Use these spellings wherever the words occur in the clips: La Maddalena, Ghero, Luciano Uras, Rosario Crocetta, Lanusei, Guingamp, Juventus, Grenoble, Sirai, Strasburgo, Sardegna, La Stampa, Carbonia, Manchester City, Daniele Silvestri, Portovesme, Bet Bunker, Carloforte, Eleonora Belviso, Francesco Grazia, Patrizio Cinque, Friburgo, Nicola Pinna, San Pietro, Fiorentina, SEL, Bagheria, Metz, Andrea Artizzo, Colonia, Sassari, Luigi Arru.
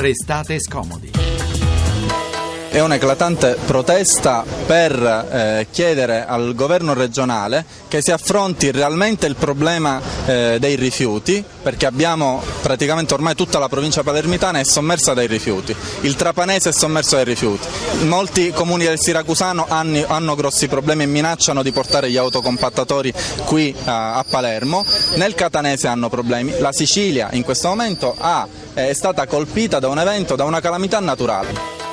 Restate scomodi. È un'eclatante protesta per chiedere al governo regionale che si affronti realmente il problema dei rifiuti, perché abbiamo praticamente ormai tutta la provincia palermitana è sommersa dai rifiuti, il trapanese è sommerso dai rifiuti, molti comuni del siracusano hanno grossi problemi e minacciano di portare gli autocompattatori qui a Palermo, nel catanese hanno problemi, la Sicilia in questo momento è stata colpita da un evento, da una calamità naturale.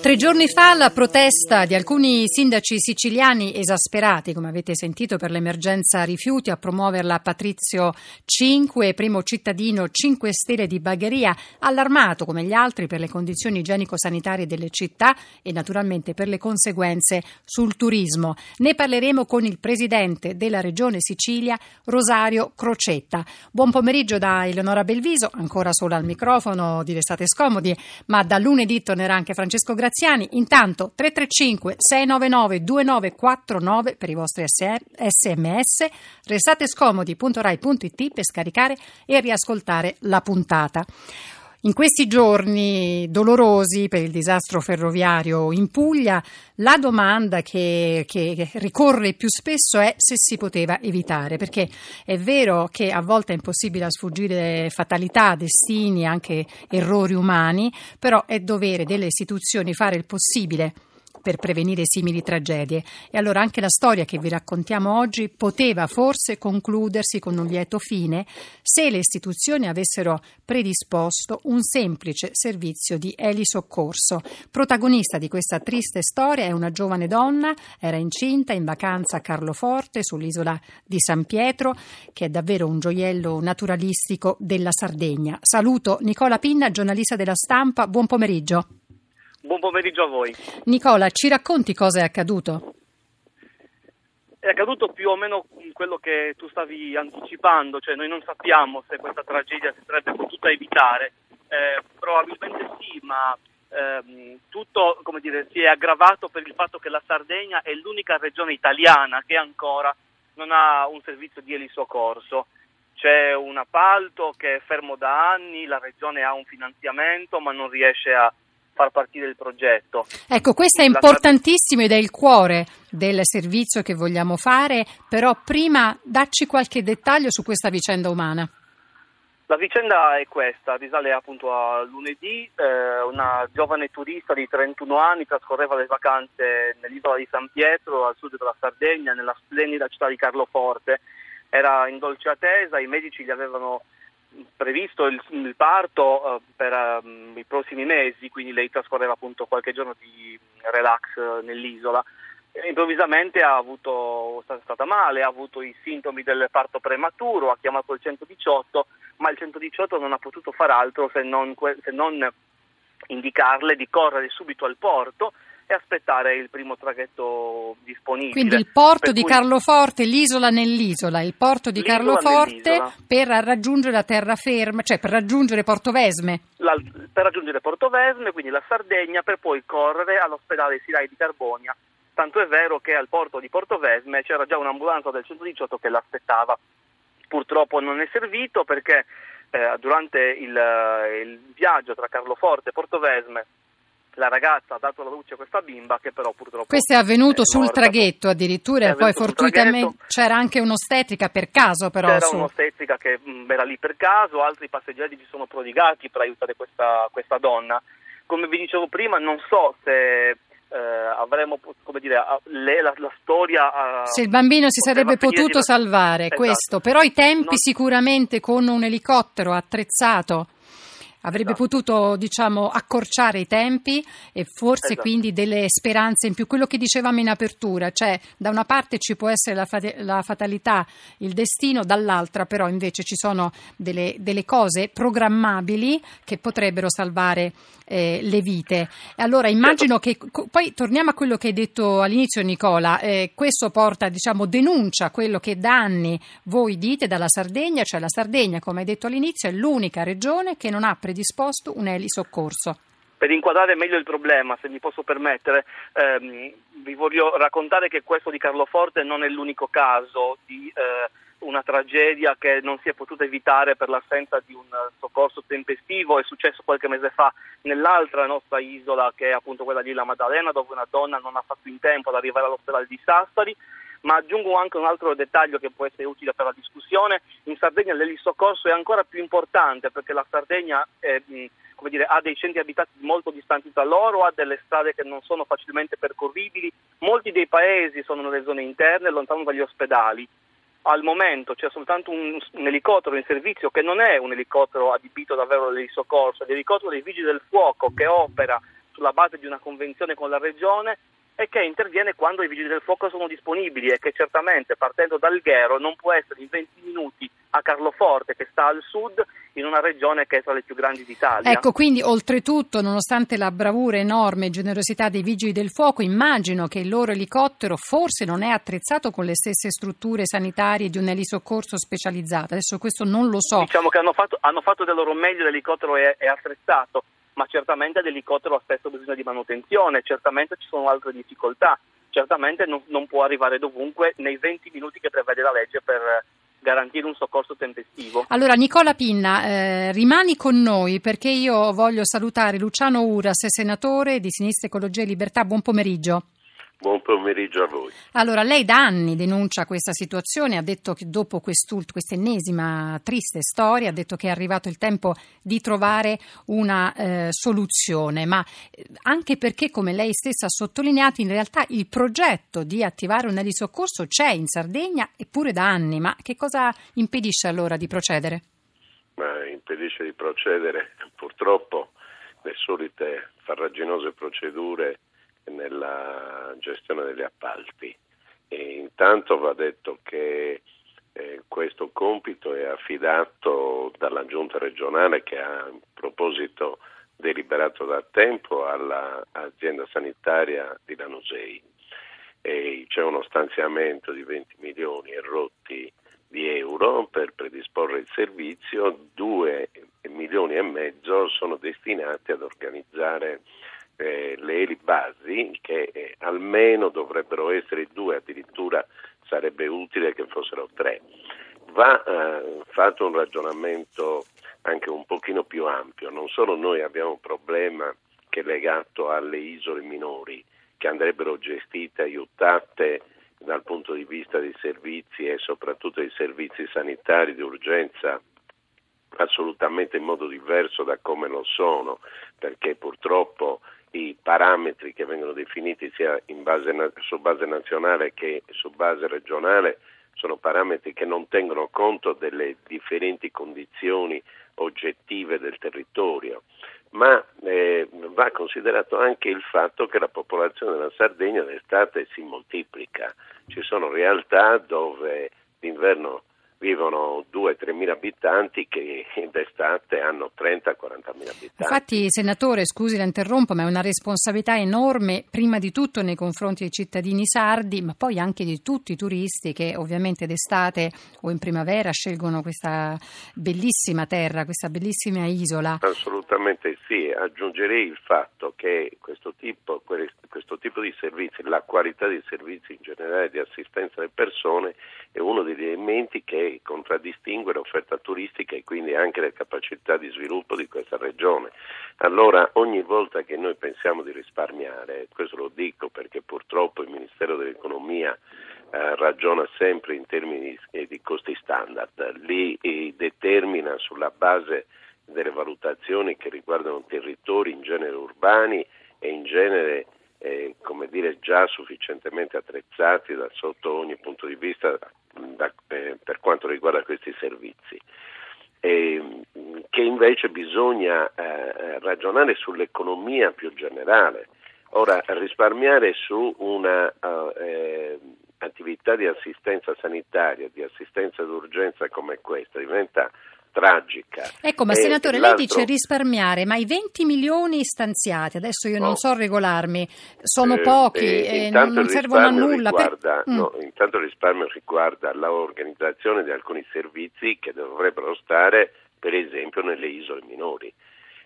3 giorni fa la protesta di alcuni sindaci siciliani esasperati, come avete sentito, per l'emergenza rifiuti, a promuoverla Patrizio Cinque, primo cittadino 5 Stelle di Bagheria, allarmato come gli altri per le condizioni igienico-sanitarie delle città e naturalmente per le conseguenze sul turismo. Ne parleremo con il presidente della regione Sicilia, Rosario Crocetta. Buon pomeriggio da Eleonora Belviso, ancora sola al microfono di Restate Scomodi, ma da lunedì tornerà anche Francesco Grazia. Intanto 335 699 2949 per i vostri sms, restatescomodi.rai.it per scaricare e riascoltare la puntata. In questi giorni dolorosi per il disastro ferroviario in Puglia, la domanda che ricorre più spesso è se si poteva evitare, perché è vero che a volte è impossibile sfuggire fatalità, destini, anche errori umani, però è dovere delle istituzioni fare il possibile per prevenire simili tragedie. E allora anche la storia che vi raccontiamo oggi poteva forse concludersi con un lieto fine se le istituzioni avessero predisposto un semplice servizio di elisoccorso. Protagonista di questa triste storia è una giovane donna, era incinta, in vacanza a Carloforte, sull'isola di San Pietro, che è davvero un gioiello naturalistico della Sardegna. Saluto Nicola Pinna, giornalista della Stampa. Buon pomeriggio. Buon pomeriggio a voi. Nicola, ci racconti cosa è accaduto? È accaduto più o meno quello che tu stavi anticipando, cioè noi non sappiamo se questa tragedia si sarebbe potuta evitare, probabilmente sì, ma tutto, come dire, si è aggravato per il fatto che la Sardegna è l'unica regione italiana che ancora non ha un servizio di elisoccorso. C'è un appalto che è fermo da anni, la regione ha un finanziamento ma non riesce a far partire il progetto. Ecco, questo è importantissimo ed è il cuore del servizio che vogliamo fare, però prima dacci qualche dettaglio su questa vicenda umana. La vicenda è questa, risale appunto a lunedì, una giovane turista di 31 anni trascorreva le vacanze nell'isola di San Pietro, al sud della Sardegna, nella splendida città di Carloforte. Era in dolce attesa, i medici gli avevano previsto il parto per i prossimi mesi, quindi lei trascorreva appunto qualche giorno di relax nell'isola. E improvvisamente è stata male, ha avuto i sintomi del parto prematuro, ha chiamato il 118, ma il 118 non ha potuto far altro se non indicarle di correre subito al porto e aspettare il primo traghetto disponibile. Quindi il porto di Carloforte, l'isola nell'isola, il porto di Carloforte per raggiungere la terraferma, cioè per raggiungere Portovesme. Per raggiungere Portovesme, quindi la Sardegna, per poi correre all'ospedale Sirai di Carbonia. Tanto è vero che al porto di Portovesme c'era già un'ambulanza del 118 che l'aspettava. Purtroppo non è servito perché durante il viaggio tra Carloforte e Portovesme la ragazza ha dato alla luce questa bimba che però purtroppo... Questo è avvenuto sul traghetto addirittura e poi fortuitamente c'era anche un'ostetrica per caso però. C'era un'ostetrica che era lì per caso, altri passeggeri ci sono prodigati per aiutare questa donna. Come vi dicevo prima, non so se avremmo, la storia... Se il bambino si sarebbe potuto salvare, esatto. Questo, però i tempi sicuramente con un elicottero attrezzato... Avrebbe potuto, accorciare i tempi e forse quindi delle speranze in più. Quello che dicevamo in apertura, cioè da una parte ci può essere la fatalità, il destino, dall'altra però invece ci sono delle cose programmabili che potrebbero salvare le vite. E allora immagino che, poi torniamo a quello che hai detto all'inizio Nicola, questo porta, denuncia quello che da anni voi dite dalla Sardegna, cioè la Sardegna, come hai detto all'inizio, è l'unica regione che non ha predisposto un elisoccorso. Per inquadrare meglio il problema, se mi posso permettere, vi voglio raccontare che questo di Carloforte non è l'unico caso di una tragedia che non si è potuta evitare per l'assenza di un soccorso tempestivo. È successo qualche mese fa nell'altra nostra isola, che è appunto quella di La Maddalena, dove una donna non ha fatto in tempo ad arrivare all'ospedale di Sassari. Ma aggiungo anche un altro dettaglio che può essere utile per la discussione: in Sardegna l'elisoccorso è ancora più importante, perché la Sardegna è, come dire, ha dei centri abitati molto distanti tra loro, ha delle strade che non sono facilmente percorribili, molti dei paesi sono nelle zone interne, lontano dagli ospedali. Al momento c'è soltanto un elicottero in servizio, che non è un elicottero adibito davvero all'elisoccorso, è l'elicottero dei Vigili del Fuoco, che opera sulla base di una convenzione con la Regione e che interviene quando i Vigili del Fuoco sono disponibili, e che certamente, partendo dal Ghero, non può essere in 20 minuti a Carloforte, che sta al sud, in una regione che è tra le più grandi d'Italia. Ecco, quindi oltretutto, nonostante la bravura enorme e generosità dei Vigili del Fuoco, immagino che il loro elicottero forse non è attrezzato con le stesse strutture sanitarie di un elisoccorso specializzato. Adesso questo non lo so. Diciamo che hanno fatto del loro meglio, l'elicottero è attrezzato, ma certamente l'elicottero ha spesso bisogno di manutenzione, certamente ci sono altre difficoltà, certamente non può arrivare dovunque nei 20 minuti che prevede la legge per garantire un soccorso tempestivo. Allora, Nicola Pinna, rimani con noi, perché io voglio salutare Luciano Uras, senatore di Sinistra Ecologia e Libertà. Buon pomeriggio. Buon pomeriggio a voi. Allora, lei da anni denuncia questa situazione, ha detto che dopo quest'ennesima triste storia, ha detto che è arrivato il tempo di trovare una soluzione, ma anche perché, come lei stessa ha sottolineato, in realtà il progetto di attivare un elisoccorso c'è in Sardegna, eppure da anni. Ma che cosa impedisce allora di procedere? Ma impedisce di procedere, purtroppo, le solite farraginose procedure nella gestione degli appalti. E intanto va detto che questo compito è affidato dalla giunta regionale, che ha in proposito deliberato da tempo, all'azienda sanitaria di Lanusei, e c'è uno stanziamento di 20 milioni e rotti di euro per predisporre il servizio. 2,5 milioni sono destinati ad organizzare le elibasi, che almeno dovrebbero essere 2, addirittura sarebbe utile che fossero 3. Va fatto un ragionamento anche un pochino più ampio. Non solo noi abbiamo un problema che è legato alle isole minori, che andrebbero gestite, aiutate dal punto di vista dei servizi, e soprattutto dei servizi sanitari di urgenza, assolutamente in modo diverso da come lo sono, perché purtroppo i parametri che vengono definiti sia su base nazionale che su base regionale sono parametri che non tengono conto delle differenti condizioni oggettive del territorio. Ma va considerato anche il fatto che la popolazione della Sardegna d'estate si moltiplica. Ci sono realtà dove d'inverno vivono 2-3 mila abitanti, che d'estate hanno 30-40 mila abitanti. Infatti, senatore, scusi la interrompo, ma è una responsabilità enorme, prima di tutto nei confronti dei cittadini sardi, ma poi anche di tutti i turisti che ovviamente d'estate o in primavera scelgono questa bellissima terra, questa bellissima isola. Assolutamente sì. Aggiungerei il fatto che questo tipo di servizi, la qualità dei servizi in generale di assistenza alle persone, è uno degli elementi che contraddistingue l'offerta turistica e quindi anche le capacità di sviluppo di questa regione. Allora, ogni volta che noi pensiamo di risparmiare, questo lo dico perché purtroppo il Ministero dell'Economia ragiona sempre in termini di costi standard, li determina sulla base delle valutazioni che riguardano territori in genere urbani e in genere già sufficientemente attrezzati da sotto ogni punto di vista per quanto riguarda questi servizi, che invece bisogna ragionare sull'economia più generale. Ora, risparmiare su una attività di assistenza sanitaria, di assistenza d'urgenza come questa, diventa tragica. Ecco, ma senatore, lei dice risparmiare, ma i 20 milioni stanziati, adesso io non so regolarmi, sono pochi, non servono a nulla. Intanto il risparmio riguarda l'organizzazione di alcuni servizi che dovrebbero stare, per esempio, nelle isole minori.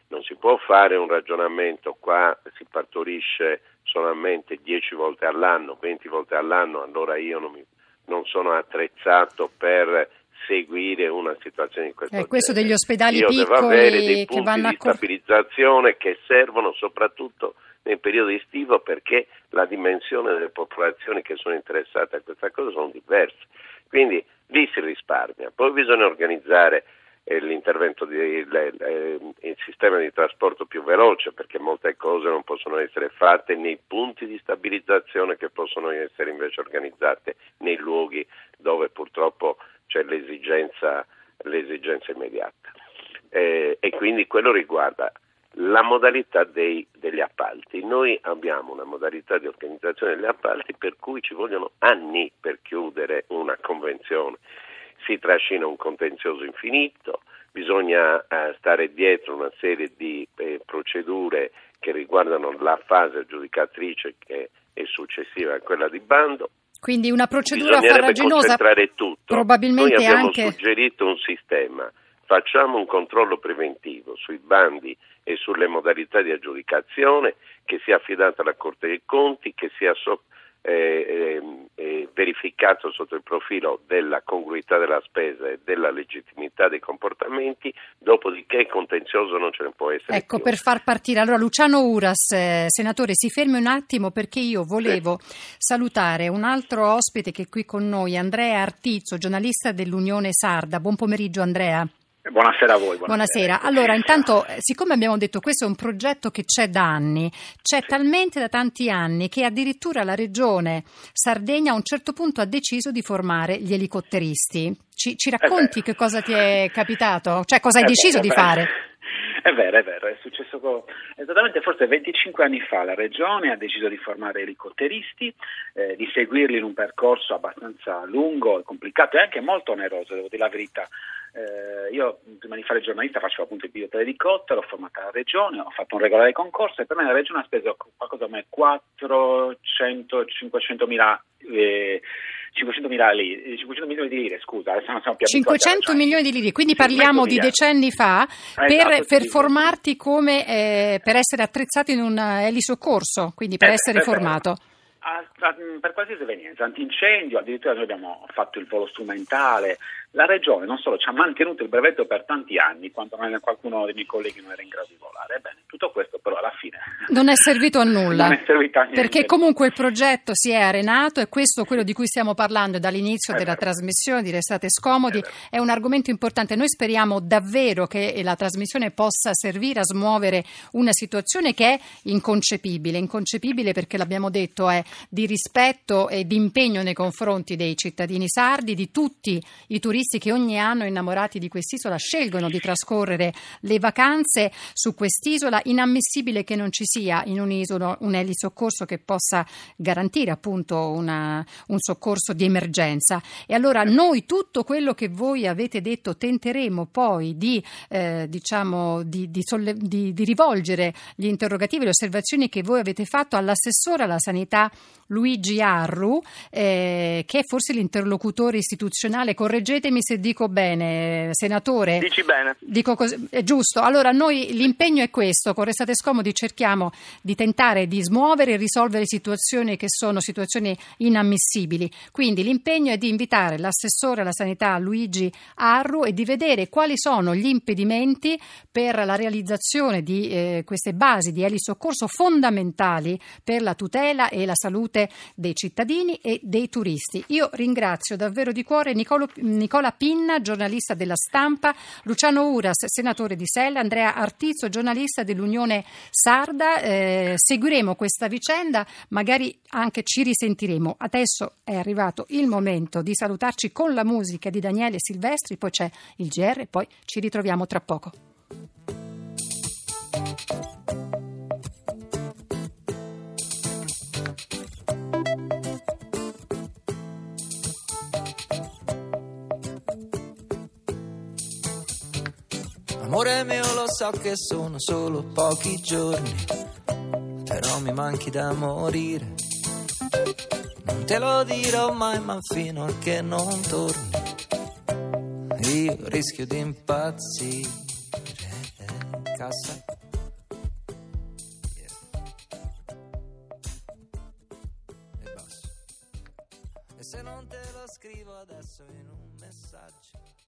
Non si può fare un ragionamento, qua si partorisce solamente 10 volte all'anno, 20 volte all'anno, allora io non mi non sono attrezzato per seguire una situazione di questo genere. Questo degli ospedali piccoli devo avere dei punti che vanno di stabilizzazione che servono soprattutto nel periodo estivo, perché la dimensione delle popolazioni che sono interessate a questa cosa sono diverse, quindi lì si risparmia. Poi bisogna organizzare l'intervento il sistema di trasporto più veloce, perché molte cose non possono essere fatte nei punti di stabilizzazione che possono essere invece organizzate nei luoghi dove purtroppo c'è l'esigenza immediata, e quindi quello riguarda la modalità degli appalti. Noi abbiamo una modalità di organizzazione degli appalti per cui ci vogliono anni per chiudere una convenzione, si trascina un contenzioso infinito, bisogna stare dietro una serie di procedure che riguardano la fase aggiudicatrice che è successiva a quella di bando. Quindi una procedura farraginosa, probabilmente. Noi abbiamo suggerito un sistema: facciamo un controllo preventivo sui bandi e sulle modalità di aggiudicazione, che sia affidata alla Corte dei Conti, che sia verificato sotto il profilo della congruità della spesa e della legittimità dei comportamenti, dopodiché contenzioso non ce ne può essere. Ecco, più. Per far partire, allora, Luciano Uras, senatore, si fermi un attimo, perché io volevo salutare un altro ospite che è qui con noi, Andrea Artizzo, giornalista dell'Unione Sarda. Buon pomeriggio, Andrea. Buonasera a voi. Buonasera. Allora, intanto, siccome abbiamo detto questo è un progetto che c'è da anni, talmente da tanti anni che addirittura la regione Sardegna a un certo punto ha deciso di formare gli elicotteristi. Ci racconti che cosa ti è capitato? Cioè, cosa hai deciso di fare? È vero, è successo esattamente forse 25 anni fa. La regione ha deciso di formare elicotteristi, di seguirli in un percorso abbastanza lungo e complicato e anche molto oneroso, devo dire la verità. Io prima di fare il giornalista facevo appunto il pilota dell'elicottero, ho formato la regione, ho fatto un regolare concorso e per me la regione ha speso qualcosa come 500 milioni di lire, quindi parliamo di decenni fa, per formarti come per essere attrezzato in un elisoccorso, quindi per essere formato. Per qualsiasi evenienza, antincendio, addirittura noi abbiamo fatto il volo strumentale. La regione non solo ci ha mantenuto il brevetto per tanti anni, quando qualcuno dei miei colleghi non era in grado di volare. Ebbene, tutto questo però alla fine non è servito a nulla, perché comunque il progetto si è arenato, e questo quello di cui stiamo parlando dall'inizio della trasmissione di Restate Scomodi. È un argomento importante. Noi speriamo davvero che la trasmissione possa servire a smuovere una situazione che è inconcepibile, perché l'abbiamo detto è di rispetto e di impegno nei confronti dei cittadini sardi, di tutti i turisti che ogni anno, innamorati di quest'isola, scelgono di trascorrere le vacanze su quest'isola. Inammissibile che non ci sia in un'isola un elisoccorso che possa garantire appunto un soccorso di emergenza. E allora noi tutto quello che voi avete detto tenteremo poi di rivolgere gli interrogativi e le osservazioni che voi avete fatto all'assessore alla sanità Luigi Arru, che è forse l'interlocutore istituzionale. Correggetemi se dico bene, senatore. Dici bene. Dico così, è giusto. Allora, noi l'impegno è questo: con Restate Scomodi cerchiamo di tentare di smuovere e risolvere situazioni che sono situazioni inammissibili. Quindi l'impegno è di invitare l'assessore alla sanità Luigi Arru e di vedere quali sono gli impedimenti per la realizzazione di queste basi di elisoccorso fondamentali per la tutela e la salute dei cittadini e dei turisti. Io ringrazio davvero di cuore Nicola Pinna, giornalista della Stampa, Luciano Uras, senatore di SEL, Andrea Artizzo, giornalista dell'Unione Sarda. Seguiremo questa vicenda, magari anche ci risentiremo. Adesso è arrivato il momento di salutarci con la musica di Daniele Silvestri, poi c'è il GR, poi ci ritroviamo tra poco. Amore mio, lo so che sono solo pochi giorni, però mi manchi da morire. Non te lo dirò mai, ma fino a che non torni io rischio di impazzire. Cassa